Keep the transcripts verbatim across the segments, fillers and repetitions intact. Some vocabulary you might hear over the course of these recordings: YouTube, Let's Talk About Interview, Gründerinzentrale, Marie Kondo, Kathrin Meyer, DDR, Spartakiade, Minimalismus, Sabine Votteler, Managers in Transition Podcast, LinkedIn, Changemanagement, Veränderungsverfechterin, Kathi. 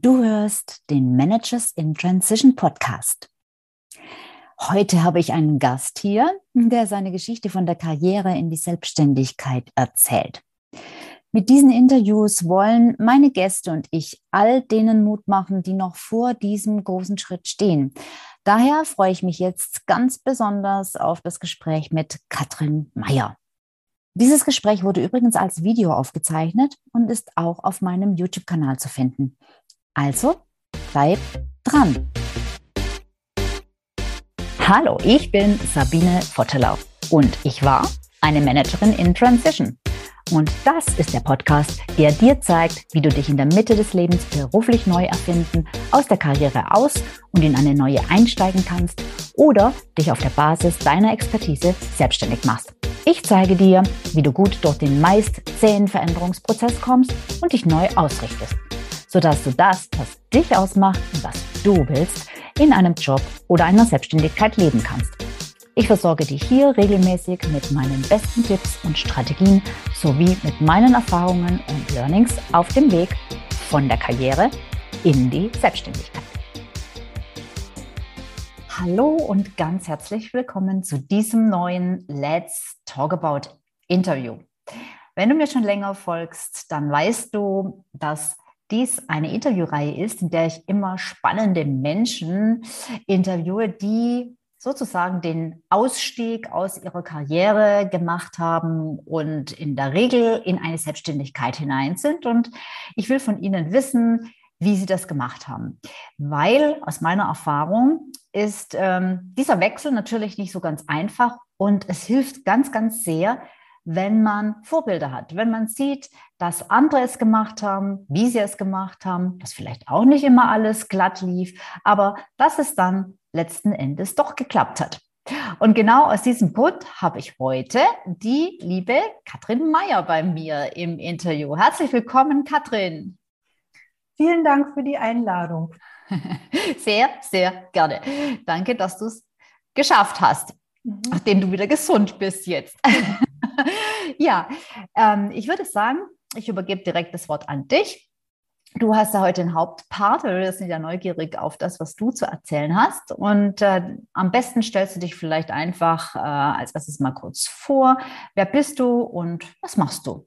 Du hörst den Managers in Transition Podcast. Heute habe ich einen Gast hier, der seine Geschichte von der Karriere in die Selbstständigkeit erzählt. Mit diesen Interviews wollen meine Gäste und ich all denen Mut machen, die noch vor diesem großen Schritt stehen. Daher freue ich mich jetzt ganz besonders auf das Gespräch mit Kathrin Meyer. Dieses Gespräch wurde übrigens als Video aufgezeichnet und ist auch auf meinem YouTube-Kanal zu finden. Also, bleib dran! Hallo, ich bin Sabine Votteler und ich war eine Managerin in Transition. Und das ist der Podcast, der dir zeigt, wie du dich in der Mitte des Lebens beruflich neu erfinden, aus der Karriere aus und in eine neue einsteigen kannst oder dich auf der Basis deiner Expertise selbstständig machst. Ich zeige dir, wie du gut durch den meist zähen Veränderungsprozess kommst und dich neu ausrichtest, sodass du das, was dich ausmacht und was du willst, in einem Job oder einer Selbstständigkeit leben kannst. Ich versorge dich hier regelmäßig mit meinen besten Tipps und Strategien sowie mit meinen Erfahrungen und Learnings auf dem Weg von der Karriere in die Selbstständigkeit. Hallo und ganz herzlich willkommen zu diesem neuen Let's Talk About Interview. Wenn du mir schon länger folgst, dann weißt du, dass dies eine Interviewreihe ist, in der ich immer spannende Menschen interviewe, die sozusagen den Ausstieg aus ihrer Karriere gemacht haben und in der Regel in eine Selbstständigkeit hinein sind. Und ich will von ihnen wissen, wie sie das gemacht haben. Weil aus meiner Erfahrung ist ähm, dieser Wechsel natürlich nicht so ganz einfach und es hilft ganz, ganz sehr, wenn man Vorbilder hat, wenn man sieht, dass andere es gemacht haben, wie sie es gemacht haben, dass vielleicht auch nicht immer alles glatt lief, aber dass es dann letzten Endes doch geklappt hat. Und genau aus diesem Grund habe ich heute die liebe Kathrin Meyer bei mir im Interview. Herzlich willkommen, Kathrin. Vielen Dank für die Einladung. Sehr, sehr gerne. Danke, dass du es geschafft hast, mhm. nachdem du wieder gesund bist jetzt. Ja, ähm, ich würde sagen, ich übergebe direkt das Wort an dich. Du hast ja heute den Hauptpart, weil wir sind ja neugierig auf das, was du zu erzählen hast. Und äh, am besten stellst du dich vielleicht einfach äh, als erstes mal kurz vor. Wer bist du und was machst du?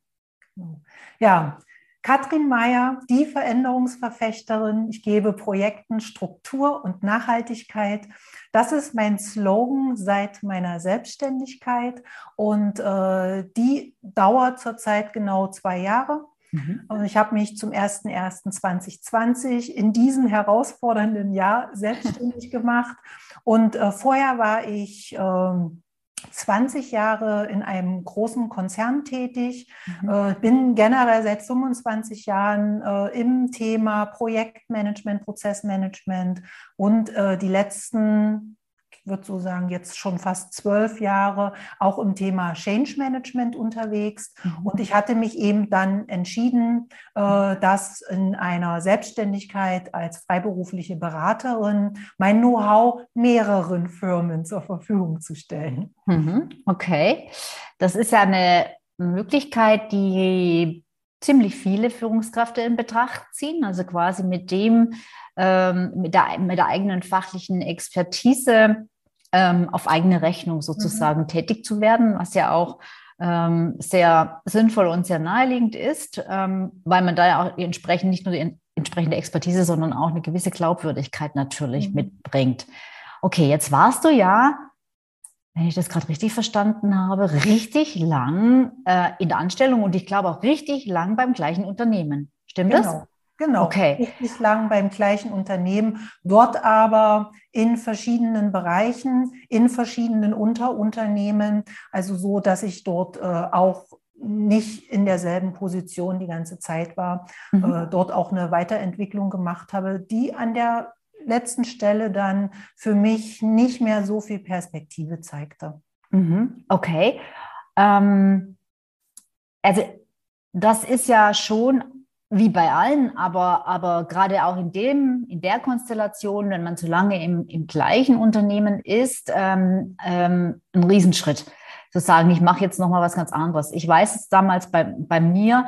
Ja, Kathrin Meyer, die Veränderungsverfechterin. Ich gebe Projekten Struktur und Nachhaltigkeit. Das ist mein Slogan seit meiner Selbstständigkeit und äh, die dauert zurzeit genau zwei Jahre. Mhm. Und ich habe mich zum ersten ersten zweitausendzwanzig in diesem herausfordernden Jahr selbstständig gemacht und äh, vorher war ich äh, zwanzig Jahre in einem großen Konzern tätig, mhm. äh, bin generell seit fünfundzwanzig Jahren äh, im Thema Projektmanagement, Prozessmanagement und äh, die letzten, ich würde so sagen, jetzt schon fast zwölf Jahre auch im Thema Change Management unterwegs. Mhm. Und ich hatte mich eben dann entschieden, äh, dass in einer Selbstständigkeit als freiberufliche Beraterin mein Know-how mehreren Firmen zur Verfügung zu stellen. Mhm. Okay, das ist ja eine Möglichkeit, die ziemlich viele Führungskräfte in Betracht ziehen, also quasi mit dem, ähm, mit der, mit der eigenen fachlichen Expertise ähm, auf eigene Rechnung sozusagen mhm. tätig zu werden, was ja auch ähm, sehr sinnvoll und sehr naheliegend ist, ähm, weil man da ja auch entsprechend nicht nur die entsprechende Expertise, sondern auch eine gewisse Glaubwürdigkeit natürlich mhm. mitbringt. Okay, jetzt warst du ja, wenn ich das gerade richtig verstanden habe, richtig lang äh, in der Anstellung und ich glaube auch richtig lang beim gleichen Unternehmen. Stimmt genau, das? Genau, okay. Richtig lang beim gleichen Unternehmen, dort aber in verschiedenen Bereichen, in verschiedenen Unterunternehmen, also so, dass ich dort äh, auch nicht in derselben Position die ganze Zeit war, mhm. äh, dort auch eine Weiterentwicklung gemacht habe, die an der letzten Stelle dann für mich nicht mehr so viel Perspektive zeigte. Mhm, okay. Ähm, also das ist ja schon wie bei allen, aber, aber gerade auch in dem, in der Konstellation, wenn man so lange im, im gleichen Unternehmen ist, ähm, ähm, ein Riesenschritt. Sozusagen, ich mache jetzt nochmal was ganz anderes. Ich weiß es damals bei, bei mir,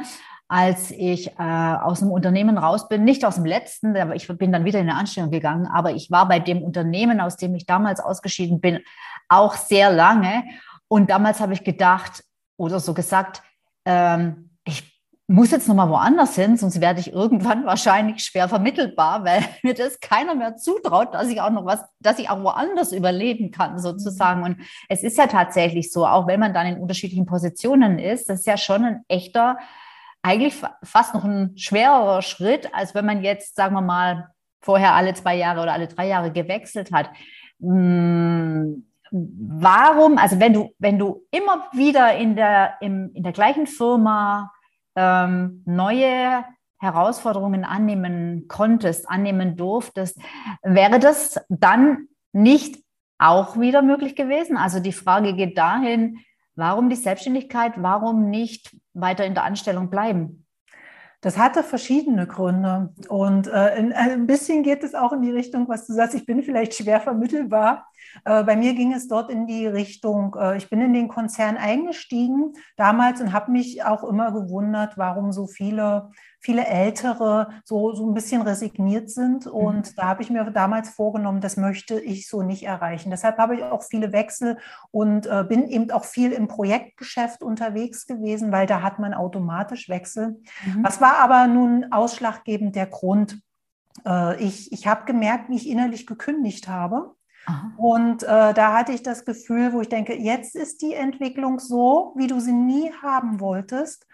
als ich äh, aus dem Unternehmen raus bin, nicht aus dem letzten, aber ich bin dann wieder in eine Anstellung gegangen, aber ich war bei dem Unternehmen, aus dem ich damals ausgeschieden bin, auch sehr lange. Und damals habe ich gedacht oder so gesagt, ähm, ich muss jetzt nochmal woanders hin, sonst werde ich irgendwann wahrscheinlich schwer vermittelbar, weil mir das keiner mehr zutraut, dass ich auch noch was, dass ich auch woanders überleben kann sozusagen. Und es ist ja tatsächlich so, auch wenn man dann in unterschiedlichen Positionen ist, das ist ja schon ein echter, eigentlich fast noch ein schwererer Schritt, als wenn man jetzt, sagen wir mal, vorher alle zwei Jahre oder alle drei Jahre gewechselt hat. Warum, also wenn du, wenn du immer wieder in der, im, in der gleichen Firma ähm, neue Herausforderungen annehmen konntest, annehmen durftest, wäre das dann nicht auch wieder möglich gewesen? Also die Frage geht dahin, warum die Selbstständigkeit, warum nicht weiter in der Anstellung bleiben? Das hatte verschiedene Gründe und äh, in, ein bisschen geht es auch in die Richtung, was du sagst, ich bin vielleicht schwer vermittelbar. Äh, bei mir ging es dort in die Richtung, äh, ich bin in den Konzern eingestiegen damals und habe mich auch immer gewundert, warum so viele, viele Ältere so, so ein bisschen resigniert sind und mhm. da habe ich mir damals vorgenommen, das möchte ich so nicht erreichen. Deshalb habe ich auch viele Wechsel und äh, bin eben auch viel im Projektgeschäft unterwegs gewesen, weil da hat man automatisch Wechsel. Mhm. Was war aber nun ausschlaggebend der Grund. Ich, ich habe gemerkt, wie ich innerlich gekündigt habe. Aha. Und äh, da hatte ich das Gefühl, wo ich denke, jetzt ist die Entwicklung so, wie du sie nie haben wolltest.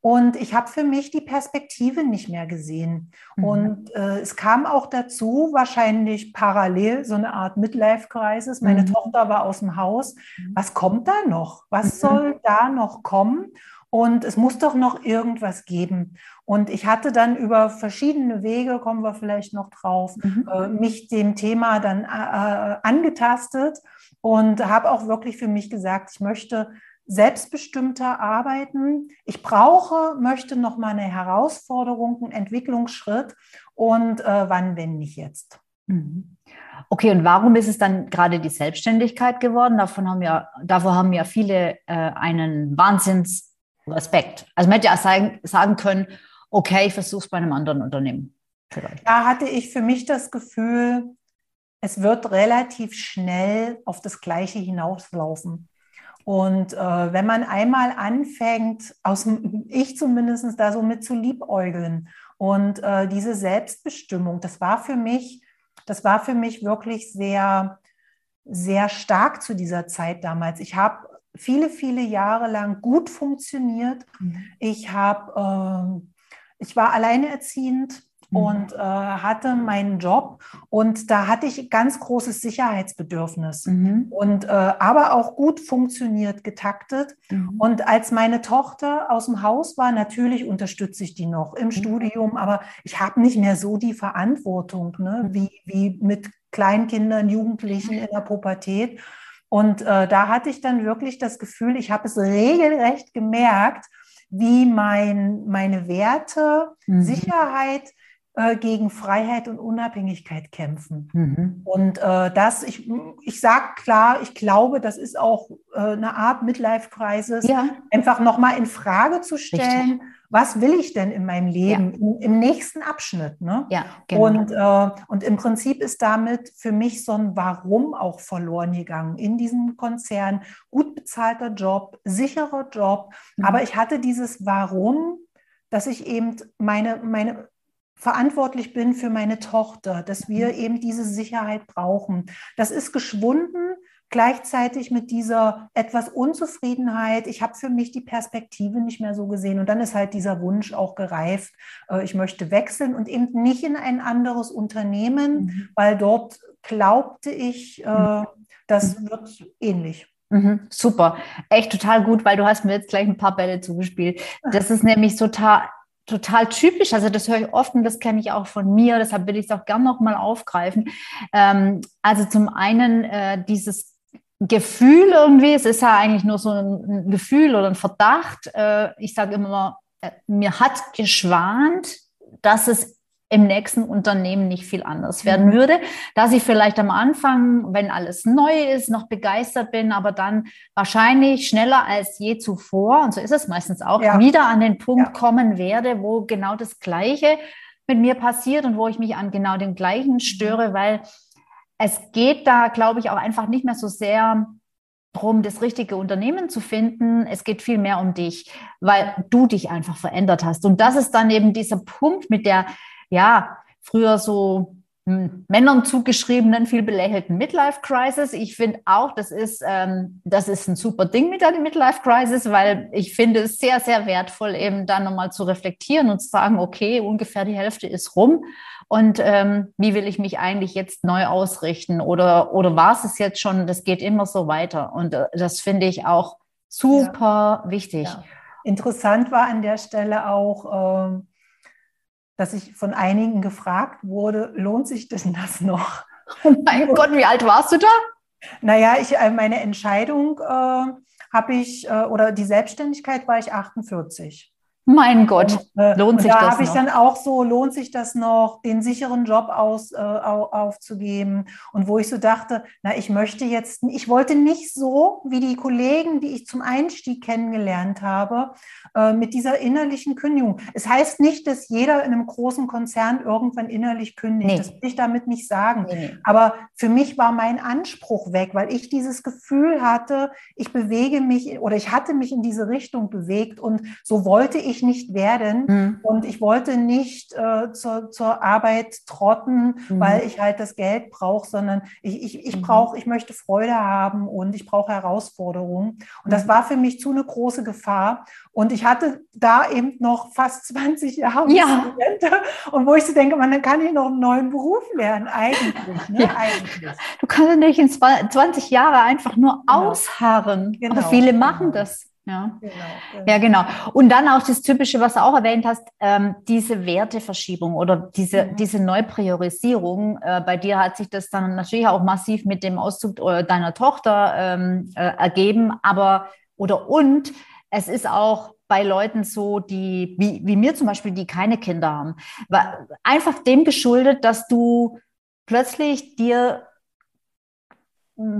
Und ich habe für mich die Perspektive nicht mehr gesehen. Mhm. Und äh, es kam auch dazu, wahrscheinlich parallel, so eine Art Midlife-Crisis. Meine mhm. Tochter war aus dem Haus. Was kommt da noch? Was mhm. soll da noch kommen? Und es muss doch noch irgendwas geben. Und ich hatte dann über verschiedene Wege, kommen wir vielleicht noch drauf, mhm. äh, mich dem Thema dann äh, angetastet und habe auch wirklich für mich gesagt, ich möchte selbstbestimmter arbeiten. Ich brauche, möchte noch mal eine Herausforderung, einen Entwicklungsschritt und äh, wann, wenn nicht jetzt. Mhm. Okay, und warum ist es dann gerade die Selbstständigkeit geworden? Davon haben ja, davor haben ja viele äh, einen Wahnsinns Respekt. Also man hätte ja sagen, sagen können, okay, ich versuche es bei einem anderen Unternehmen. Vielleicht. Da hatte ich für mich das Gefühl, es wird relativ schnell auf das Gleiche hinauslaufen. Und äh, wenn man einmal anfängt, aus dem, ich zumindest da so mit zu liebäugeln und äh, diese Selbstbestimmung, das war für mich, das war für mich wirklich sehr, sehr stark zu dieser Zeit damals. Ich habe viele, viele Jahre lang gut funktioniert. Ich habe, äh, ich war alleinerziehend mhm. und äh, hatte meinen Job und da hatte ich ganz großes Sicherheitsbedürfnis mhm. und äh, aber auch gut funktioniert, getaktet. Mhm. Und als meine Tochter aus dem Haus war, natürlich unterstütze ich die noch im mhm. Studium, aber ich habe nicht mehr so die Verantwortung, ne, wie, wie mit Kleinkindern, Jugendlichen in der Pubertät. Und äh, da hatte ich dann wirklich das Gefühl, ich habe es regelrecht gemerkt, wie mein, meine Werte, mhm. Sicherheit äh, gegen Freiheit und Unabhängigkeit kämpfen. Mhm. Und äh, das, ich, ich sage klar, ich glaube, das ist auch äh, eine Art Midlife-Crisis, ja. einfach nochmal in Frage zu stellen, richtig. Was will ich denn in meinem Leben, ja. im, im nächsten Abschnitt? Ne? Ja, genau. Und, äh, und im Prinzip ist damit für mich so ein Warum auch verloren gegangen. In diesem Konzern, gut bezahlter Job, sicherer Job. Mhm. Aber ich hatte dieses Warum, dass ich eben meine, meine verantwortlich bin für meine Tochter, dass wir mhm. eben diese Sicherheit brauchen. Das ist geschwunden. Gleichzeitig mit dieser etwas Unzufriedenheit, ich habe für mich die Perspektive nicht mehr so gesehen. Und dann ist halt dieser Wunsch auch gereift, ich möchte wechseln und eben nicht in ein anderes Unternehmen, mhm. weil dort glaubte ich, das mhm. wird ähnlich. Mhm. Super, echt total gut, weil du hast mir jetzt gleich ein paar Bälle zugespielt. Das ist nämlich total... total typisch, also das höre ich oft und das kenne ich auch von mir, deshalb will ich es auch gerne nochmal aufgreifen. Ähm, also zum einen äh, dieses Gefühl irgendwie, es ist ja eigentlich nur so ein, ein Gefühl oder ein Verdacht. Äh, ich sage immer, äh, mir hat geschwant, dass es im nächsten Unternehmen nicht viel anders werden würde, dass ich vielleicht am Anfang, wenn alles neu ist, noch begeistert bin, aber dann wahrscheinlich schneller als je zuvor, und so ist es meistens auch, ja. wieder an den Punkt ja. kommen werde, wo genau das Gleiche mit mir passiert und wo ich mich an genau dem Gleichen störe, weil es geht da, glaube ich, auch einfach nicht mehr so sehr darum, das richtige Unternehmen zu finden. Es geht viel mehr um dich, weil du dich einfach verändert hast. Und das ist dann eben dieser Punkt mit der, ja, früher so hm, Männern zugeschriebenen, viel belächelten Midlife-Crisis. Ich finde auch, das ist, ähm, das ist ein super Ding mit der Midlife-Crisis, weil ich finde es sehr, sehr wertvoll, eben dann nochmal zu reflektieren und zu sagen, okay, ungefähr die Hälfte ist rum. Und ähm, wie will ich mich eigentlich jetzt neu ausrichten? Oder, oder war es jetzt schon, das geht immer so weiter. Und äh, das finde ich auch super ja. wichtig. Ja. Interessant war an der Stelle auch, ähm, dass ich von einigen gefragt wurde, lohnt sich denn das noch? Oh mein Gott, wie alt warst du da? Naja, ich, meine Entscheidung äh, habe ich, äh, oder die Selbstständigkeit war ich achtundvierzig. Mein Gott, lohnt sich das noch? Da habe ich dann auch so, lohnt sich das noch, den sicheren Job aus, äh, aufzugeben? Und wo ich so dachte, na, ich möchte jetzt, ich wollte nicht so wie die Kollegen, die ich zum Einstieg kennengelernt habe, äh, mit dieser innerlichen Kündigung. Es heißt nicht, dass jeder in einem großen Konzern irgendwann innerlich kündigt. Nee. Das will ich damit nicht sagen. Nee. Aber für mich war mein Anspruch weg, weil ich dieses Gefühl hatte, ich bewege mich oder ich hatte mich in diese Richtung bewegt und so wollte ich nicht werden mhm. und ich wollte nicht äh, zur, zur Arbeit trotten, mhm. weil ich halt das Geld brauche, sondern ich, ich, ich brauche, ich möchte Freude haben und ich brauche Herausforderungen. Und das war für mich zu eine große Gefahr. Und ich hatte da eben noch fast zwanzig Jahre ja. und wo ich so denke, man, dann kann ich noch einen neuen Beruf lernen, eigentlich. Ne? Ja. Eigentlich. Du kannst nicht in zwanzig Jahre einfach nur genau. ausharren. Genau. Aber viele machen genau. das. Ja. Genau, genau. ja, genau. Und dann auch das Typische, was du auch erwähnt hast, ähm, diese Werteverschiebung oder diese, mhm. diese Neupriorisierung. Äh, bei dir hat sich das dann natürlich auch massiv mit dem Auszug deiner Tochter ähm, äh, ergeben. Aber, oder und, es ist auch bei Leuten so, die wie, wie mir zum Beispiel, die keine Kinder haben. War einfach dem geschuldet, dass du plötzlich dir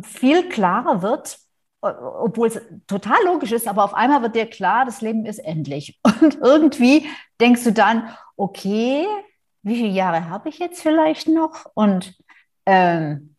viel klarer wird, obwohl es total logisch ist, aber auf einmal wird dir klar, das Leben ist endlich. Und irgendwie denkst du dann, okay, wie viele Jahre habe ich jetzt vielleicht noch? Und ähm,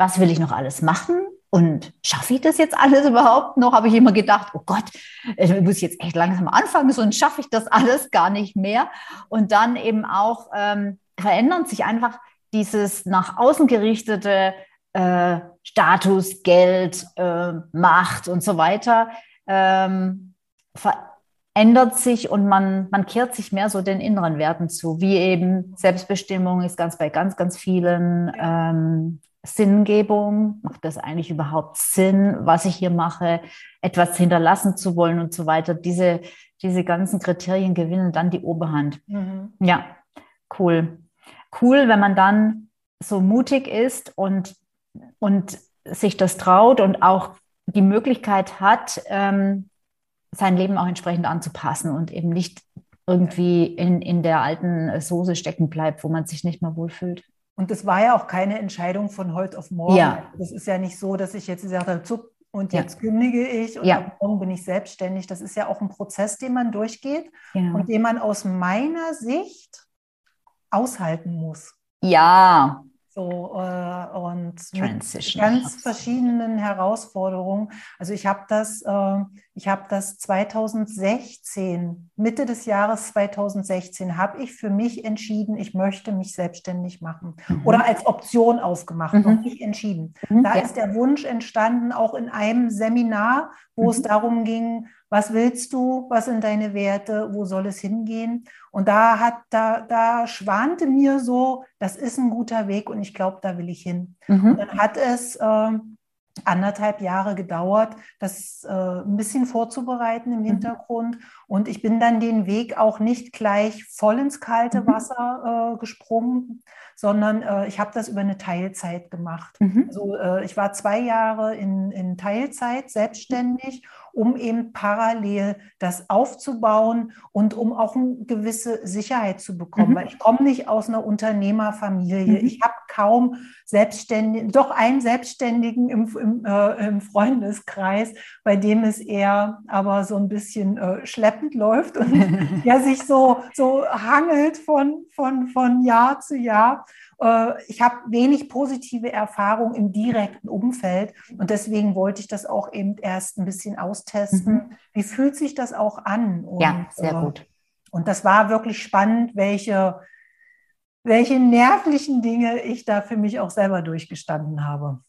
was will ich noch alles machen? Und schaffe ich das jetzt alles überhaupt noch? Habe ich immer gedacht, oh Gott, ich muss jetzt echt langsam anfangen, sonst schaffe ich das alles gar nicht mehr. Und dann eben auch ähm, verändern sich einfach dieses nach außen gerichtete Äh, Status, Geld, äh, Macht und so weiter ähm, verändert sich und man, man kehrt sich mehr so den inneren Werten zu, wie eben Selbstbestimmung ist ganz bei ganz, ganz vielen, ähm, Sinngebung, macht das eigentlich überhaupt Sinn, was ich hier mache, etwas hinterlassen zu wollen und so weiter. Diese, diese ganzen Kriterien gewinnen dann die Oberhand. Mhm. Ja, cool. Cool, wenn man dann so mutig ist und, und sich das traut und auch die Möglichkeit hat, ähm, sein Leben auch entsprechend anzupassen und eben nicht irgendwie in, in der alten Soße stecken bleibt, wo man sich nicht mehr wohlfühlt. Und das war ja auch keine Entscheidung von heute auf morgen. Ja. Das ist ja nicht so, dass ich jetzt gesagt habe, zuck, und jetzt ja. kündige ich und ja. ab morgen bin ich selbstständig. Das ist ja auch ein Prozess, den man durchgeht ja. und den man aus meiner Sicht aushalten muss. Ja. So, äh, und Transition. Mit ganz verschiedenen Herausforderungen. Also ich habe das, äh, ich habe das zweitausendsechzehn, Mitte des Jahres zweitausendsechzehn, habe ich für mich entschieden, ich möchte mich selbstständig machen mhm. oder als Option aufgemacht, mhm. noch nicht entschieden. Mhm. Da ja. ist der Wunsch entstanden, auch in einem Seminar, wo mhm. es darum ging, was willst du, was sind deine Werte, wo soll es hingehen? Und da hat, da, da schwante mir so, das ist ein guter Weg und ich glaube, da will ich hin. Mhm. Und dann hat es äh, anderthalb Jahre gedauert, das äh, ein bisschen vorzubereiten im Hintergrund. Mhm. Und ich bin dann den Weg auch nicht gleich voll ins kalte mhm. Wasser äh, gesprungen, sondern äh, ich habe das über eine Teilzeit gemacht. Mhm. Also äh, ich war zwei Jahre in, in Teilzeit selbstständig um eben parallel das aufzubauen und um auch eine gewisse Sicherheit zu bekommen. Mhm. Weil ich komme nicht aus einer Unternehmerfamilie. Mhm. Ich habe kaum Selbstständigen, doch einen Selbstständigen im, im, äh, im Freundeskreis, bei dem es eher aber so ein bisschen äh, schleppend läuft und der sich so, so hangelt von, von, von Jahr zu Jahr. Ich habe wenig positive Erfahrung im direkten Umfeld und deswegen wollte ich das auch eben erst ein bisschen austesten. Mhm. Wie fühlt sich das auch an? Und, ja, sehr gut. Und das war wirklich spannend, welche, welche nervlichen Dinge ich da für mich auch selber durchgestanden habe.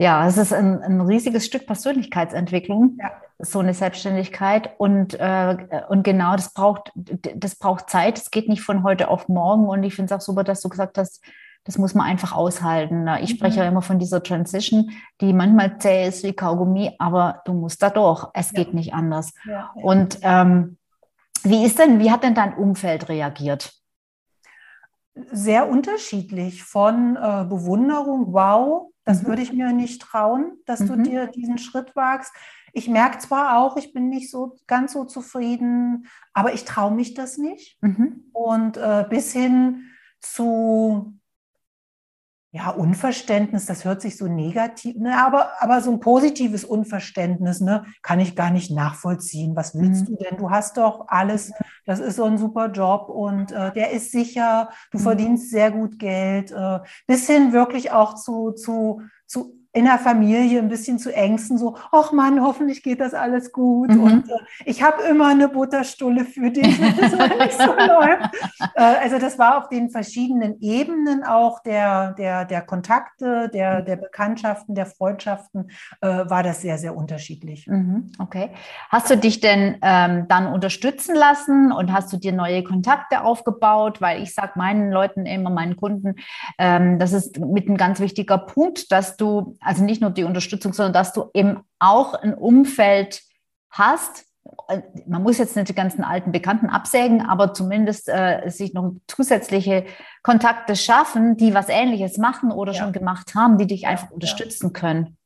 Ja, es ist ein, ein riesiges Stück Persönlichkeitsentwicklung, ja. So eine Selbstständigkeit und, äh, und genau, das braucht, das braucht Zeit, es geht nicht von heute auf morgen und ich finde es auch super, dass du gesagt hast, das muss man einfach aushalten. Ich spreche mhm. ja immer von dieser Transition, die manchmal zäh ist wie Kaugummi, aber du musst da durch, es ja. geht nicht anders. Ja. Und ähm, wie ist denn, wie hat denn dein Umfeld reagiert? Sehr unterschiedlich, von äh, Bewunderung, wow, das würde ich mir nicht trauen, dass du mhm. dir diesen Schritt wagst. Ich merke zwar auch, ich bin nicht so ganz so zufrieden, aber ich traue mich das nicht. Mhm. Und äh, bis hin zu ja, Unverständnis, das hört sich so negativ, ne, aber, aber so ein positives Unverständnis, ne, kann ich gar nicht nachvollziehen. Was willst mhm. du denn? Du hast doch alles, das ist so ein super Job und äh, der ist sicher, du mhm. verdienst sehr gut Geld. Äh, bis hin wirklich auch zu, zu, zu in der Familie ein bisschen zu Ängsten, so, ach Mann, hoffentlich geht das alles gut mhm. und äh, ich habe immer eine Butterstulle für dich, wenn das nicht so läuft. Äh, also das war auf den verschiedenen Ebenen auch der, der, der Kontakte, der, der Bekanntschaften, der Freundschaften, äh, war das sehr, sehr unterschiedlich. Mhm. Okay. Hast du dich denn ähm, dann unterstützen lassen und hast du dir neue Kontakte aufgebaut? Weil ich sage meinen Leuten immer, meinen Kunden, ähm, das ist mit ein ganz wichtiger Punkt, dass du also nicht nur die Unterstützung, sondern dass du eben auch ein Umfeld hast. Man muss jetzt nicht die ganzen alten Bekannten absägen, aber zumindest äh, sich noch zusätzliche Kontakte schaffen, die was Ähnliches machen oder ja. schon gemacht haben, die dich ja, einfach unterstützen ja. können.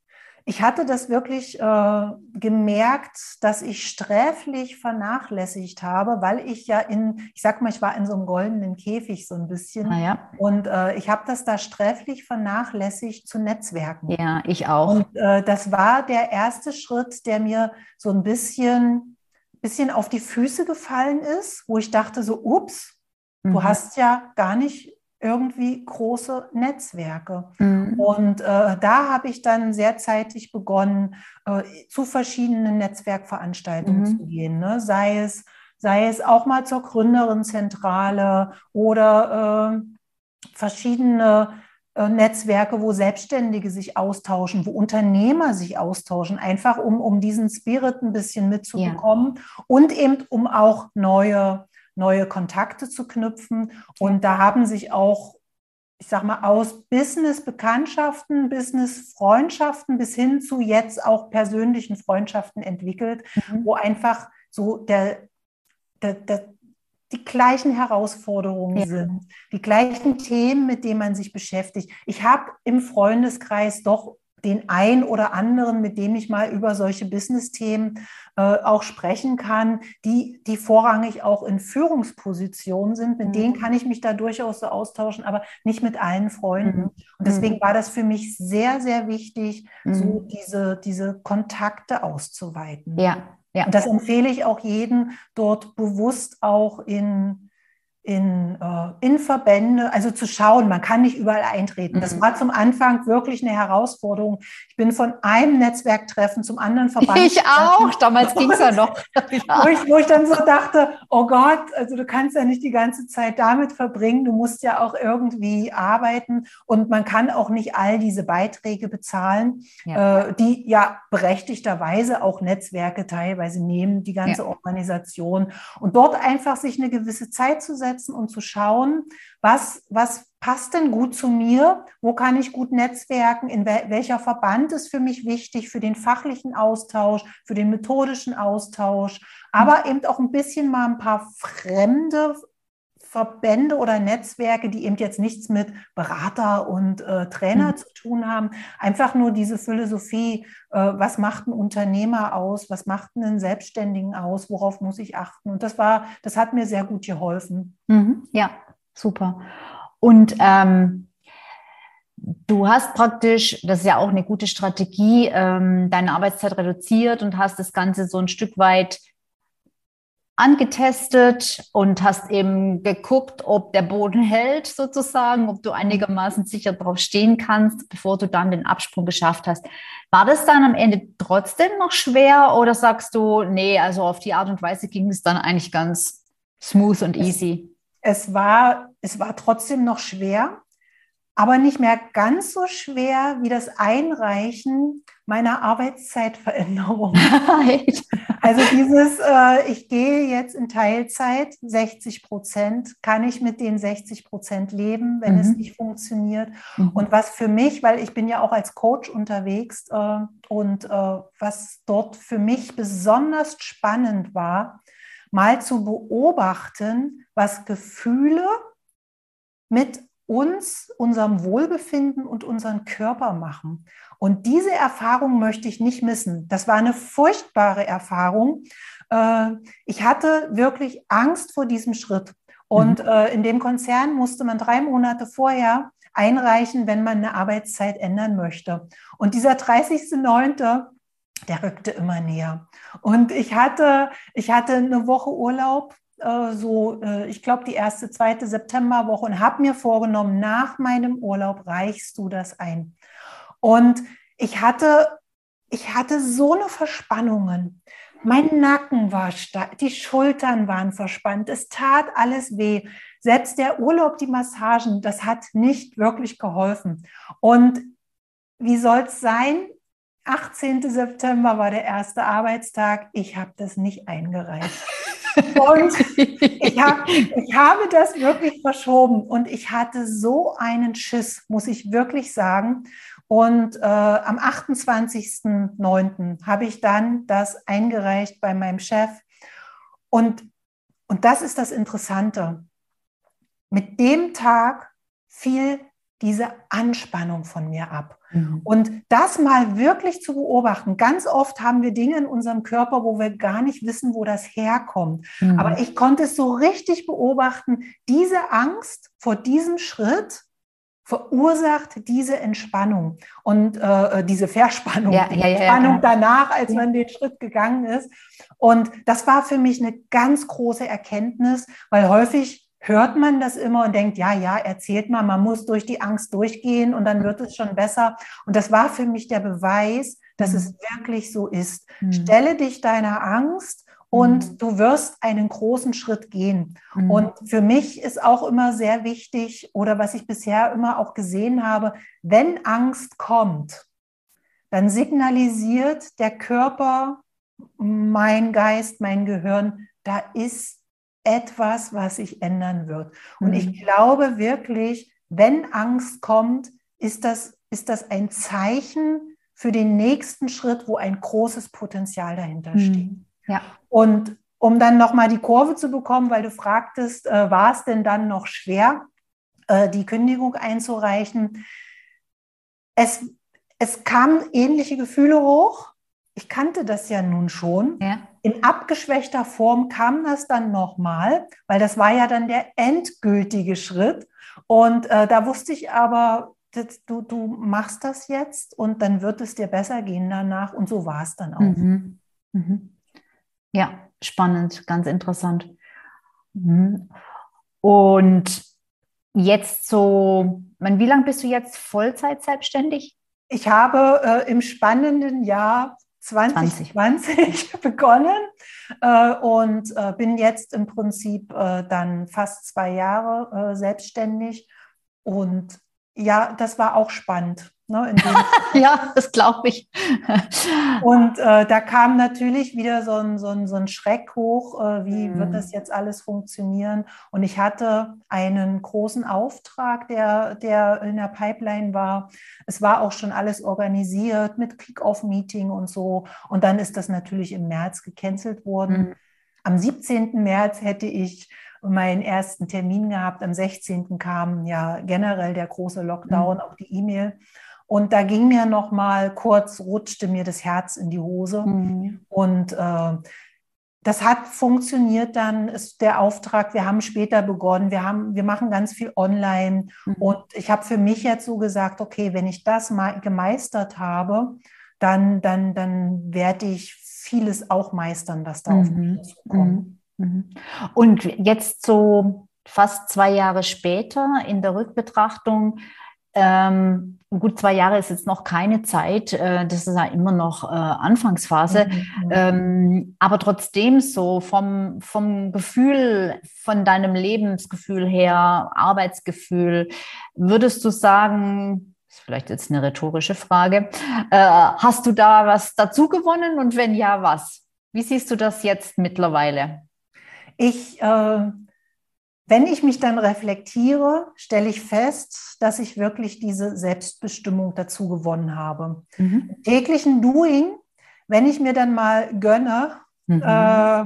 Ich hatte das wirklich äh, gemerkt, dass ich sträflich vernachlässigt habe, weil ich ja in, ich sag mal, ich war in so einem goldenen Käfig so ein bisschen. Ah, ja. Und äh, ich habe das da sträflich vernachlässigt zu Netzwerken. Ja, ich auch. Und äh, das war der erste Schritt, der mir so ein bisschen, bisschen auf die Füße gefallen ist, wo ich dachte so, ups, mhm. du hast ja gar nicht irgendwie große Netzwerke. Mhm. Und äh, da habe ich dann sehr zeitig begonnen, äh, zu verschiedenen Netzwerkveranstaltungen mhm. zu gehen. Ne? Sei es, sei es auch mal zur Gründerinzentrale oder äh, verschiedene äh, Netzwerke, wo Selbstständige sich austauschen, wo Unternehmer sich austauschen, einfach um, um diesen Spirit ein bisschen mitzubekommen ja. und eben um auch neue neue Kontakte zu knüpfen. Und da haben sich auch, ich sag mal, aus Business-Bekanntschaften, Business-Freundschaften bis hin zu jetzt auch persönlichen Freundschaften entwickelt, mhm. wo einfach so der, der, der, die gleichen Herausforderungen ja. sind, die gleichen Themen, mit denen man sich beschäftigt. Ich habe im Freundeskreis doch den einen oder anderen, mit dem ich mal über solche Business-Themen äh, auch sprechen kann, die, die vorrangig auch in Führungspositionen sind. Mit mhm. denen kann ich mich da durchaus so austauschen, aber nicht mit allen Freunden. Mhm. Und deswegen war das für mich sehr, sehr wichtig, mhm. so diese, diese Kontakte auszuweiten. Ja. Ja. Und das empfehle ich auch jedem, dort bewusst auch in In, äh, in Verbände, also zu schauen, man kann nicht überall eintreten. Das war zum Anfang wirklich eine Herausforderung. Ich bin von einem Netzwerktreffen zum anderen Verband. Ich auch, damals ging es ja noch. wo, ich, wo ich dann so dachte, oh Gott, also du kannst ja nicht die ganze Zeit damit verbringen, du musst ja auch irgendwie arbeiten und man kann auch nicht all diese Beiträge bezahlen, ja. Äh, die ja berechtigterweise auch Netzwerke teilweise nehmen, die ganze ja. Organisation. Und dort einfach sich eine gewisse Zeit zu setzen, und zu schauen, was, was passt denn gut zu mir, wo kann ich gut netzwerken, in wel- welcher Verband ist für mich wichtig, für den fachlichen Austausch, für den methodischen Austausch, aber eben auch ein bisschen mal ein paar fremde Verbände oder Netzwerke, die eben jetzt nichts mit Berater und äh, Trainer mhm. zu tun haben. Einfach nur diese Philosophie, äh, was macht ein Unternehmer aus, was macht einen Selbstständigen aus, worauf muss ich achten? Und das war, das hat mir sehr gut geholfen. Mhm. Ja, super. Und ähm, du hast praktisch, das ist ja auch eine gute Strategie, ähm, deine Arbeitszeit reduziert und hast das Ganze so ein Stück weit angetestet und hast eben geguckt, ob der Boden hält sozusagen, ob du einigermaßen sicher drauf stehen kannst, bevor du dann den Absprung geschafft hast. War das dann am Ende trotzdem noch schwer oder sagst du, nee, also auf die Art und Weise ging es dann eigentlich ganz smooth und easy? Es, es war, es war trotzdem noch schwer, aber nicht mehr ganz so schwer wie das Einreichen meiner Arbeitszeitveränderung. Also dieses, äh, ich gehe jetzt in Teilzeit, sechzig Prozent, kann ich mit den sechzig Prozent leben, wenn mhm. es nicht funktioniert? Mhm. Und was für mich, weil ich bin ja auch als Coach unterwegs äh, und äh, was dort für mich besonders spannend war, mal zu beobachten, was Gefühle mit uns, unserem Wohlbefinden und unseren Körper machen. Und diese Erfahrung möchte ich nicht missen. Das war eine furchtbare Erfahrung. Ich hatte wirklich Angst vor diesem Schritt. Und in dem Konzern musste man drei Monate vorher einreichen, wenn man eine Arbeitszeit ändern möchte. Und dieser dreißigster neunter, der rückte immer näher. Und ich hatte, ich hatte eine Woche Urlaub, so, ich glaube, die erste, zweite Septemberwoche und habe mir vorgenommen, nach meinem Urlaub reichst du das ein. Und ich hatte, ich hatte so eine Verspannungen. Mein Nacken war stark, die Schultern waren verspannt, es tat alles weh. Selbst der Urlaub, die Massagen, das hat nicht wirklich geholfen. Und wie soll es sein? achtzehnter September war der erste Arbeitstag. Ich habe das nicht eingereicht. Und ich, hab, ich habe das wirklich verschoben und ich hatte so einen Schiss, muss ich wirklich sagen. Und äh, am achtundzwanzigster neunter habe ich dann das eingereicht bei meinem Chef. Und, und das ist das Interessante. Mit dem Tag fiel diese Anspannung von mir ab. Mhm. Und das mal wirklich zu beobachten. Ganz oft haben wir Dinge in unserem Körper, wo wir gar nicht wissen, wo das herkommt. Mhm. Aber ich konnte es so richtig beobachten. Diese Angst vor diesem Schritt verursacht diese Entspannung und äh, diese Verspannung, ja, die ja, Entspannung ja, ja. danach, als man den Schritt gegangen ist. Und das war für mich eine ganz große Erkenntnis, weil häufig hört man das immer und denkt, ja, ja, erzählt mal, man muss durch die Angst durchgehen und dann wird es schon besser. Und das war für mich der Beweis, dass mhm. es wirklich so ist. Mhm. Stelle dich deiner Angst und mhm. du wirst einen großen Schritt gehen. Mhm. Und für mich ist auch immer sehr wichtig, oder was ich bisher immer auch gesehen habe, wenn Angst kommt, dann signalisiert der Körper, mein Geist, mein Gehirn, da ist etwas, was sich ändern wird. Und mhm. ich glaube wirklich, wenn Angst kommt, ist das, ist das ein Zeichen für den nächsten Schritt, wo ein großes Potenzial dahinter steht. Mhm. Ja. Und um dann nochmal die Kurve zu bekommen, weil du fragtest, äh, war es denn dann noch schwer, äh, die Kündigung einzureichen? Es, es kamen ähnliche Gefühle hoch. Ich kannte das ja nun schon. Ja. In abgeschwächter Form kam das dann nochmal, weil das war ja dann der endgültige Schritt. Und äh, da wusste ich aber, das, du, du machst das jetzt und dann wird es dir besser gehen danach. Und so war es dann auch. Mhm. Mhm. Ja, spannend, ganz interessant. Mhm. Und jetzt so, man, wie lange bist du jetzt Vollzeit selbstständig? Ich habe äh, im spannenden Jahr zwanzig zwanzig begonnen äh, und äh, bin jetzt im Prinzip äh, dann fast zwei Jahre äh, selbstständig. Und ja, das war auch spannend. Ne, in dem ja, das glaube ich. Und äh, da kam natürlich wieder so ein, so ein, so ein Schreck hoch, äh, wie mm. wird das jetzt alles funktionieren? Und ich hatte einen großen Auftrag, der, der in der Pipeline war. Es war auch schon alles organisiert mit Kick-Off-Meeting und so. Und dann ist das natürlich im März gecancelt worden. Mm. Am siebzehnter März hätte ich meinen ersten Termin gehabt. Am sechzehnten kam ja generell der große Lockdown, mhm. auch die E-Mail. Und da ging mir noch mal kurz, rutschte mir das Herz in die Hose. Mhm. Und äh, das hat funktioniert dann, ist der Auftrag, wir haben später begonnen, wir haben, wir machen ganz viel online. Mhm. Und ich habe für mich jetzt so gesagt, okay, wenn ich das mal gemeistert habe, dann, dann, dann werde ich vieles auch meistern, was da mhm. auf mich zukommt. Mhm. Und jetzt so fast zwei Jahre später in der Rückbetrachtung, Ähm, gut, zwei Jahre ist jetzt noch keine Zeit, äh, das ist ja immer noch äh, Anfangsphase, mhm. ähm, aber trotzdem so vom, vom Gefühl, von deinem Lebensgefühl her, Arbeitsgefühl, würdest du sagen, ist vielleicht jetzt eine rhetorische Frage, äh, hast du da was dazu gewonnen und wenn ja, was? Wie siehst du das jetzt mittlerweile? Ich... Äh Wenn ich mich dann reflektiere, stelle ich fest, dass ich wirklich diese Selbstbestimmung dazu gewonnen habe. Mhm. Im täglichen Doing, wenn ich mir dann mal gönne, mhm. äh,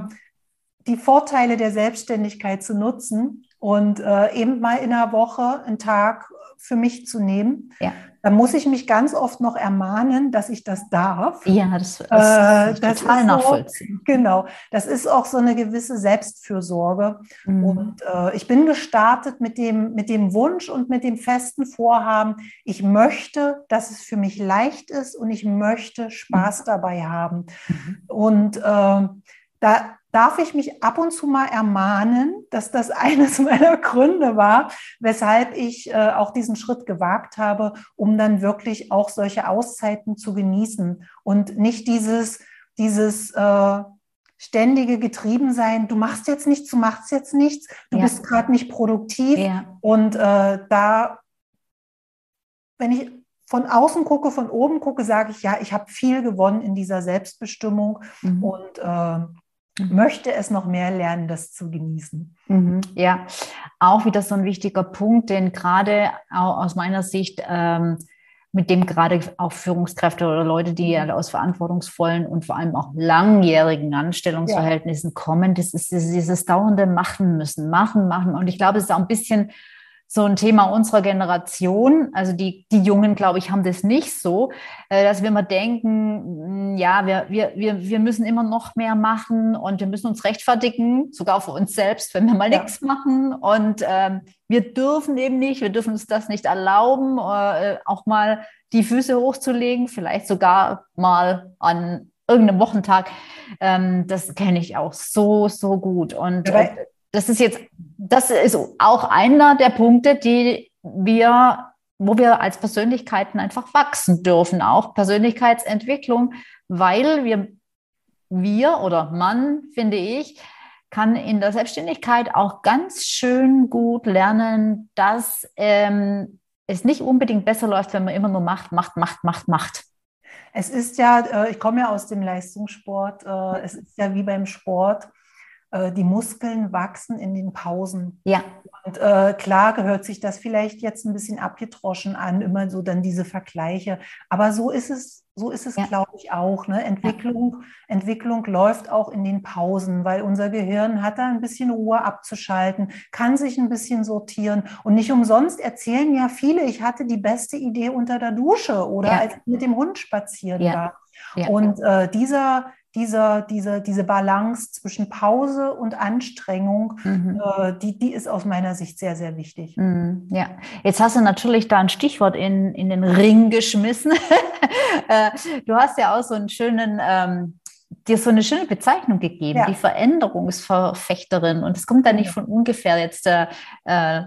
die Vorteile der Selbstständigkeit zu nutzen und äh, eben mal in einer Woche einen Tag für mich zu nehmen, ja. dann muss ich mich ganz oft noch ermahnen, dass ich das darf. Ja, das, das, äh, das total ist nachvollziehen. So, genau, das ist auch so eine gewisse Selbstfürsorge. Mhm. Und äh, ich bin gestartet mit dem, mit dem Wunsch und mit dem festen Vorhaben, ich möchte, dass es für mich leicht ist und ich möchte Spaß mhm. dabei haben. Mhm. Und äh, da darf ich mich ab und zu mal ermahnen, dass das eines meiner Gründe war, weshalb ich äh, auch diesen Schritt gewagt habe, um dann wirklich auch solche Auszeiten zu genießen und nicht dieses, dieses äh, ständige Getriebensein, du machst jetzt nichts, du machst jetzt nichts, du ja. bist gerade nicht produktiv. Ja. Und äh, da, wenn ich von außen gucke, von oben gucke, sage ich, ja, ich habe viel gewonnen in dieser Selbstbestimmung mhm. und äh, möchte es noch mehr lernen, das zu genießen. Mhm, ja, auch wieder so ein wichtiger Punkt, denn gerade aus meiner Sicht, ähm, mit dem gerade auch Führungskräfte oder Leute, die ja aus verantwortungsvollen und vor allem auch langjährigen Anstellungsverhältnissen ja. kommen, das ist dieses, dieses dauernde Machen müssen, machen, machen. Und ich glaube, es ist auch ein bisschen so ein Thema unserer Generation, also die, die Jungen, glaube ich, haben das nicht so, dass wir immer denken, ja, wir, wir, wir müssen immer noch mehr machen und wir müssen uns rechtfertigen, sogar für uns selbst, wenn wir mal ja. nichts machen. Und ähm, wir dürfen eben nicht, wir dürfen uns das nicht erlauben, äh, auch mal die Füße hochzulegen, vielleicht sogar mal an irgendeinem Wochentag. Ähm, das kenne ich auch so, so gut. Und ja. Das ist jetzt, das ist auch einer der Punkte, die wir, wo wir als Persönlichkeiten einfach wachsen dürfen, auch Persönlichkeitsentwicklung, weil wir, wir oder man, finde ich, kann in der Selbstständigkeit auch ganz schön gut lernen, dass ähm, es nicht unbedingt besser läuft, wenn man immer nur macht, macht, macht, macht, macht. Es ist ja, ich komme ja aus dem Leistungssport, es ist ja wie beim Sport, die Muskeln wachsen in den Pausen. Ja. Und äh, klar gehört sich das vielleicht jetzt ein bisschen abgedroschen an, immer so dann diese Vergleiche. Aber so ist es, so ist es, ja. glaube ich, auch. Ne? Entwicklung, ja. Entwicklung läuft auch in den Pausen, weil unser Gehirn hat da ein bisschen Ruhe abzuschalten, kann sich ein bisschen sortieren. Und nicht umsonst erzählen ja viele, ich hatte die beste Idee unter der Dusche oder ja. als ich mit dem Hund spazieren ja. war. Ja. Und äh, dieser Diese, diese, diese Balance zwischen Pause und Anstrengung, mhm. äh, die, die ist aus meiner Sicht sehr, sehr wichtig. Mhm, ja, jetzt hast du natürlich da ein Stichwort in, in den Ring geschmissen. Du hast ja auch so einen schönen, ähm, dir so eine schöne Bezeichnung gegeben, ja. die Veränderungsverfechterin. Und es kommt da nicht ja. von ungefähr. Jetzt äh,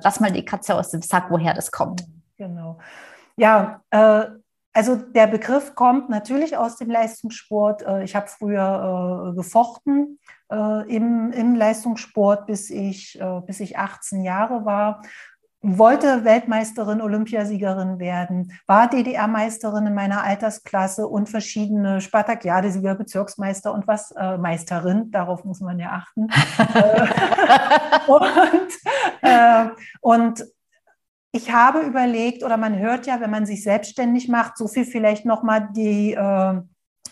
lass mal die Katze aus dem Sack, woher das kommt. Genau. Ja, äh, Also der Begriff kommt natürlich aus dem Leistungssport. Ich habe früher äh, gefochten äh, im, im Leistungssport, bis ich, äh, bis ich achtzehn Jahre war. Wollte Weltmeisterin, Olympiasiegerin werden, war D D R-Meisterin in meiner Altersklasse und verschiedene Spartakiadesieger, Bezirksmeister und was, äh, Meisterin, darauf muss man ja achten. und äh, und ich habe überlegt, oder man hört ja, wenn man sich selbstständig macht, so viel vielleicht nochmal die, äh,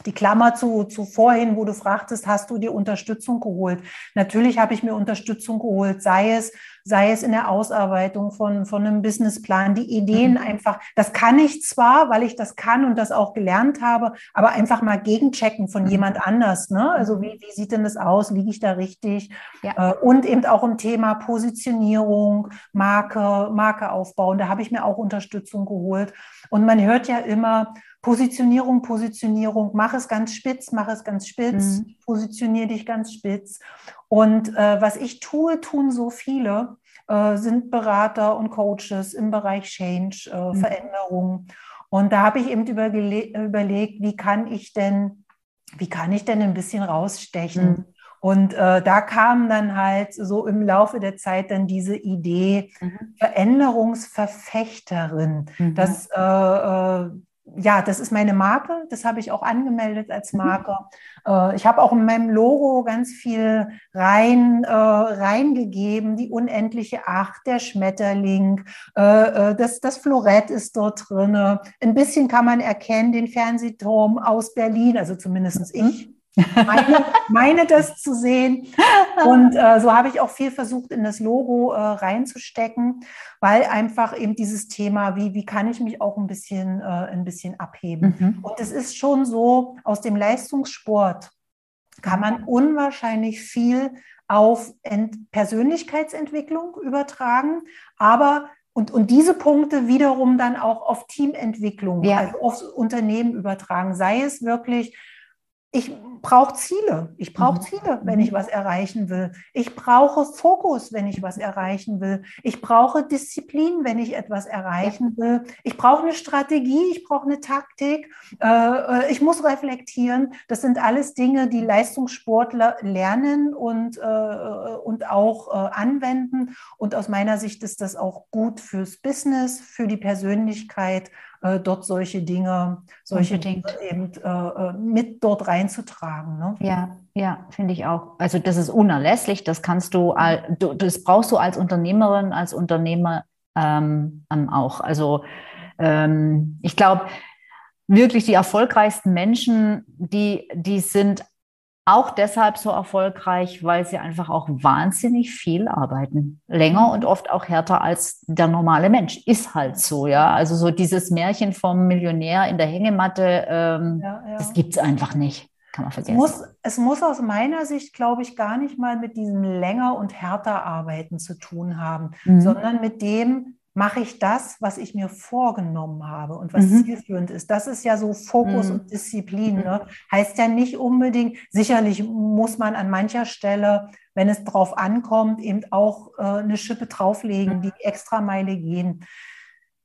die Klammer zu, zu vorhin, wo du fragtest, hast du dir Unterstützung geholt? Natürlich habe ich mir Unterstützung geholt, sei es, sei es in der Ausarbeitung von, von einem Businessplan, die Ideen mhm. einfach. Das kann ich zwar, weil ich das kann und das auch gelernt habe, aber einfach mal gegenchecken von mhm. jemand anders. Ne? Also wie, wie sieht denn das aus? Liege ich da richtig? Ja. Und eben auch im Thema Positionierung, Marke, Marke aufbauen. Da habe ich mir auch Unterstützung geholt. Und man hört ja immer, Positionierung, Positionierung, mach es ganz spitz, mach es ganz spitz, mhm. positionier dich ganz spitz. Und äh, was ich tue, tun so viele, äh, sind Berater und Coaches im Bereich Change, äh, mhm. Veränderung. Und da habe ich eben übergele- überlegt, wie kann ich denn, wie kann ich denn ein bisschen rausstechen? Mhm. Und äh, da kam dann halt so im Laufe der Zeit dann diese Idee, mhm. Veränderungsverfechterin, mhm. das äh, äh, ja, das ist meine Marke, das habe ich auch angemeldet als Marke. Mhm. Ich habe auch in meinem Logo ganz viel rein, äh, reingegeben, die unendliche Acht, der Schmetterling, äh, das, das Florett ist dort drin. Ein bisschen kann man erkennen, den Fernsehturm aus Berlin, also zumindest ich meine, meine das zu sehen. Und äh, so habe ich auch viel versucht, in das Logo äh, reinzustecken, weil einfach eben dieses Thema, wie, wie kann ich mich auch ein bisschen, äh, ein bisschen abheben. Mhm. Und es ist schon so, aus dem Leistungssport kann man unwahrscheinlich viel auf Ent- Persönlichkeitsentwicklung übertragen, aber Und, und diese Punkte wiederum dann auch auf Teamentwicklung, ja. also aufs Unternehmen übertragen, sei es wirklich, ich brauche Ziele. Ich brauche Ziele, wenn ich was erreichen will. Ich brauche Fokus, wenn ich was erreichen will. Ich brauche Disziplin, wenn ich etwas erreichen will. Ich brauche eine Strategie, ich brauche eine Taktik. Äh, ich muss reflektieren. Das sind alles Dinge, die Leistungssportler lernen und, äh, und auch äh, anwenden. Und aus meiner Sicht ist das auch gut fürs Business, für die Persönlichkeit, dort solche Dinge, solche Dinge eben äh, mit dort reinzutragen. Ne? Ja, ja, finde ich auch. Also das ist unerlässlich, das kannst du, das brauchst du als Unternehmerin, als Unternehmer ähm, auch. Also ähm, ich glaube, wirklich die erfolgreichsten Menschen, die, die sind auch deshalb so erfolgreich, weil sie einfach auch wahnsinnig viel arbeiten. Länger und oft auch härter als der normale Mensch. Ist halt so, ja. Also so dieses Märchen vom Millionär in der Hängematte, ähm, ja, ja. das gibt's einfach nicht. Kann man vergessen. Es muss, es muss aus meiner Sicht, glaube ich, gar nicht mal mit diesem länger und härter Arbeiten zu tun haben, mhm. sondern mit dem, mache ich das, was ich mir vorgenommen habe und was mhm. zielführend ist. Das ist ja so Fokus mhm. und Disziplin. Ne? Heißt ja nicht unbedingt, sicherlich muss man an mancher Stelle, wenn es drauf ankommt, eben auch äh, eine Schippe drauflegen, mhm. die Extrameile gehen.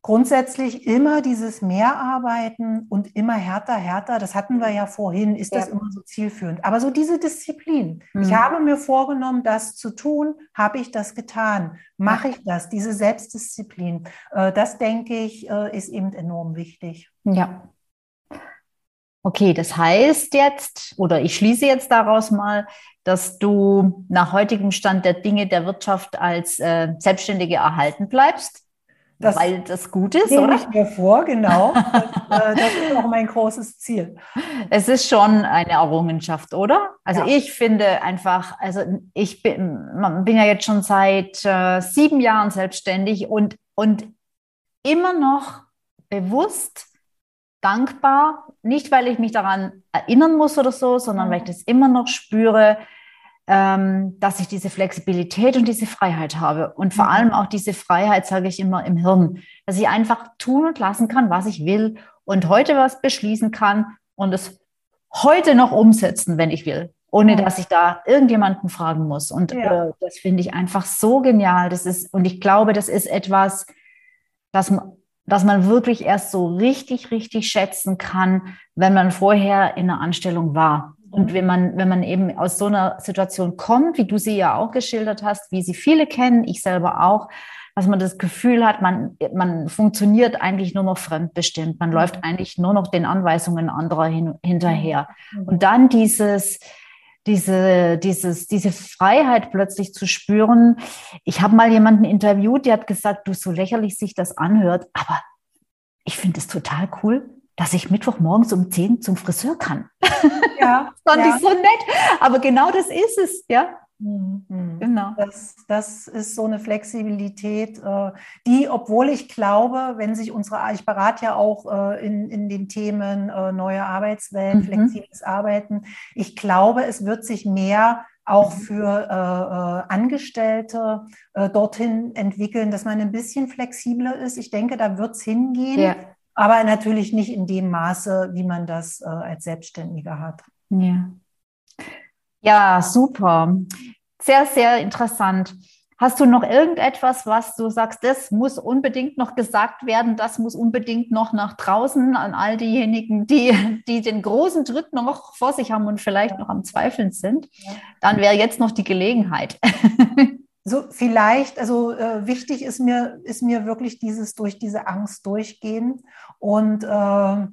Grundsätzlich immer dieses Mehrarbeiten und immer härter, härter, das hatten wir ja vorhin, ist ja. das immer so zielführend. Aber so diese Disziplin, mhm. ich habe mir vorgenommen, das zu tun, habe ich das getan, mache ich das, diese Selbstdisziplin, das denke ich, ist eben enorm wichtig. Ja. Okay, das heißt jetzt, oder ich schließe jetzt daraus mal, dass du nach heutigem Stand der Dinge der Wirtschaft als äh, Selbstständige erhalten bleibst. Das Weil das gut ist, oder? Nehme ich mir vor, genau. Das, äh, das ist auch mein großes Ziel. Es ist schon eine Errungenschaft, oder? Also ja. ich finde einfach, also ich bin, bin ja jetzt schon seit äh, sieben Jahren selbstständig und, und immer noch bewusst dankbar. Nicht, weil ich mich daran erinnern muss oder so, sondern mhm. weil ich das immer noch spüre, dass ich diese Flexibilität und diese Freiheit habe und vor allem auch diese Freiheit, sage ich immer, im Hirn, dass ich einfach tun und lassen kann, was ich will und heute was beschließen kann und es heute noch umsetzen, wenn ich will, ohne dass ich da irgendjemanden fragen muss. Und ja. äh, das finde ich einfach so genial. Das ist, und ich glaube, das ist etwas, das man dass man wirklich erst so richtig, richtig schätzen kann, wenn man vorher in einer Anstellung war. Und wenn man, wenn man eben aus so einer Situation kommt, wie du sie ja auch geschildert hast, wie sie viele kennen, ich selber auch, dass man das Gefühl hat, man, man funktioniert eigentlich nur noch fremdbestimmt. Man läuft eigentlich nur noch den Anweisungen anderer hin, hinterher. Und dann dieses... Diese, dieses, diese Freiheit plötzlich zu spüren. Ich habe mal jemanden interviewt, der hat gesagt, du, so lächerlich sich das anhört, aber ich finde es total cool, dass ich mittwochmorgens um zehn zum Friseur kann. Ja, das fand ja. ich so nett. Aber genau das ist es, ja. Mhm. Genau. Das, das ist so eine Flexibilität, die, obwohl ich glaube, wenn sich unsere, ich berate ja auch in, in den Themen neue Arbeitswelt, mhm. flexibles Arbeiten, ich glaube, es wird sich mehr auch für äh, Angestellte äh, dorthin entwickeln, dass man ein bisschen flexibler ist. Ich denke, da wird es hingehen, ja. aber natürlich nicht in dem Maße, wie man das äh, als Selbstständiger hat. Ja. Ja, super. Sehr, sehr interessant. Hast du noch irgendetwas, was du sagst, das muss unbedingt noch gesagt werden, das muss unbedingt noch nach draußen an all diejenigen, die, die den großen Druck noch vor sich haben und vielleicht noch am Zweifeln sind? Dann wäre jetzt noch die Gelegenheit. So vielleicht, also äh, wichtig ist mir, ist mir wirklich dieses durch diese Angst durchgehen und äh,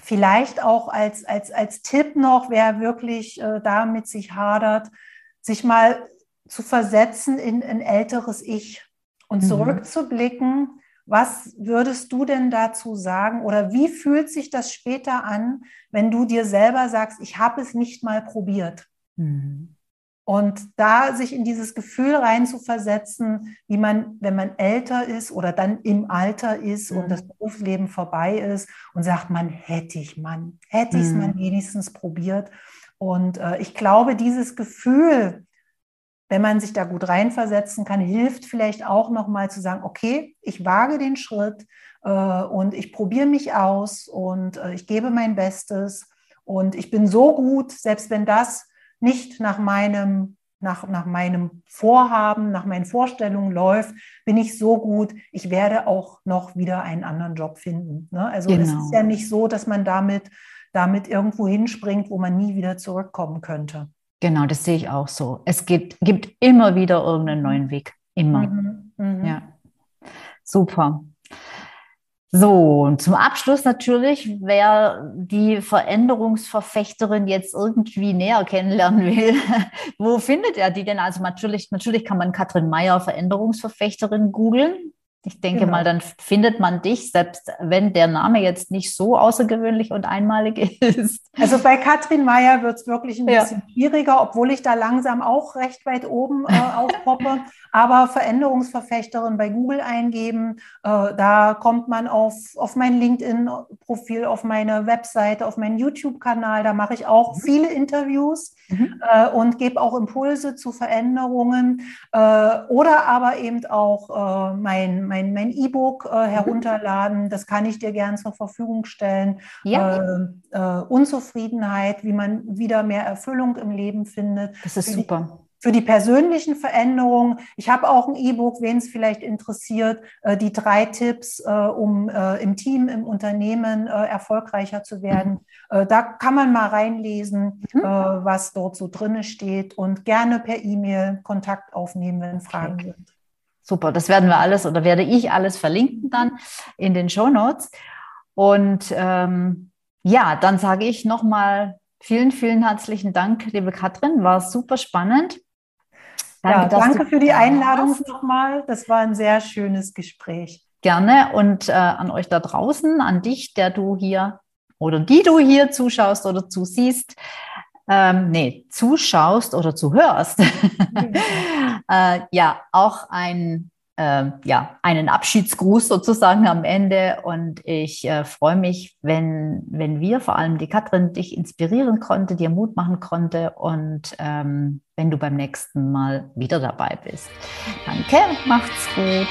vielleicht auch als, als, als Tipp noch, wer wirklich äh, da mit sich hadert, sich mal zu versetzen in ein älteres Ich und mhm. zurückzublicken, was würdest du denn dazu sagen oder wie fühlt sich das später an, wenn du dir selber sagst, ich habe es nicht mal probiert. Mhm. Und da sich in dieses Gefühl reinzuversetzen, wie man, wenn man älter ist oder dann im Alter ist mhm. und das Berufsleben vorbei ist und sagt, man hätte ich, man hätte ich es mhm. man wenigstens probiert. Und äh, ich glaube, dieses Gefühl, wenn man sich da gut reinversetzen kann, hilft vielleicht auch nochmal zu sagen, okay, ich wage den Schritt äh, und ich probiere mich aus und äh, ich gebe mein Bestes und ich bin so gut, selbst wenn das nicht nach meinem, nach, nach meinem Vorhaben, nach meinen Vorstellungen läuft, bin ich so gut, ich werde auch noch wieder einen anderen Job finden. Ne? Also genau. Es ist ja nicht so, dass man damit, damit irgendwo hinspringt, wo man nie wieder zurückkommen könnte. Genau, das sehe ich auch so. Es gibt, gibt immer wieder irgendeinen neuen Weg. Immer. Mhm, mh. Ja. Super. So, und zum Abschluss natürlich, wer die Veränderungsverfechterin jetzt irgendwie näher kennenlernen will, wo findet er die denn? Also natürlich, natürlich kann man Kathrin Meyer Veränderungsverfechterin googeln. Ich denke genau. mal, dann findet man dich, selbst wenn der Name jetzt nicht so außergewöhnlich und einmalig ist. Also bei Kathrin Meyer wird es wirklich ein ja. bisschen schwieriger, obwohl ich da langsam auch recht weit oben äh, aufpoppe. Aber Veränderungsverfechterin bei Google eingeben, äh, da kommt man auf, auf mein LinkedIn-Profil, auf meine Webseite, auf meinen YouTube-Kanal. Da mache ich auch viele Interviews mhm. äh, und gebe auch Impulse zu Veränderungen äh, oder aber eben auch äh, mein mein, mein E-Book äh, herunterladen, das kann ich dir gern zur Verfügung stellen. Ja. Äh, äh, Unzufriedenheit, wie man wieder mehr Erfüllung im Leben findet. Das ist für super. Die, für die persönlichen Veränderungen. Ich habe auch ein E-Book, wen es vielleicht interessiert, äh, die drei Tipps, äh, um äh, im Team, im Unternehmen äh, erfolgreicher zu werden. Mhm. Äh, da kann man mal reinlesen, mhm. äh, was dort so drin steht und gerne per E-Mail Kontakt aufnehmen, wenn Fragen okay. sind. Super, das werden wir alles oder werde ich alles verlinken dann in den Shownotes. Und ähm, ja, dann sage ich nochmal vielen, vielen herzlichen Dank, liebe Kathrin. War super spannend. Danke, ja, danke für die Einladung nochmal. Das war ein sehr schönes Gespräch. Gerne und äh, an euch da draußen, an dich, der du hier oder die du hier zuschaust oder zusiehst. Ähm, nee, zuschaust oder zuhörst, äh, ja, auch ein, äh, ja, einen Abschiedsgruß sozusagen am Ende. Und ich äh, freue mich, wenn, wenn wir, vor allem die Kathrin, dich inspirieren konnte, dir Mut machen konnte und ähm, wenn du beim nächsten Mal wieder dabei bist. Danke, macht's gut.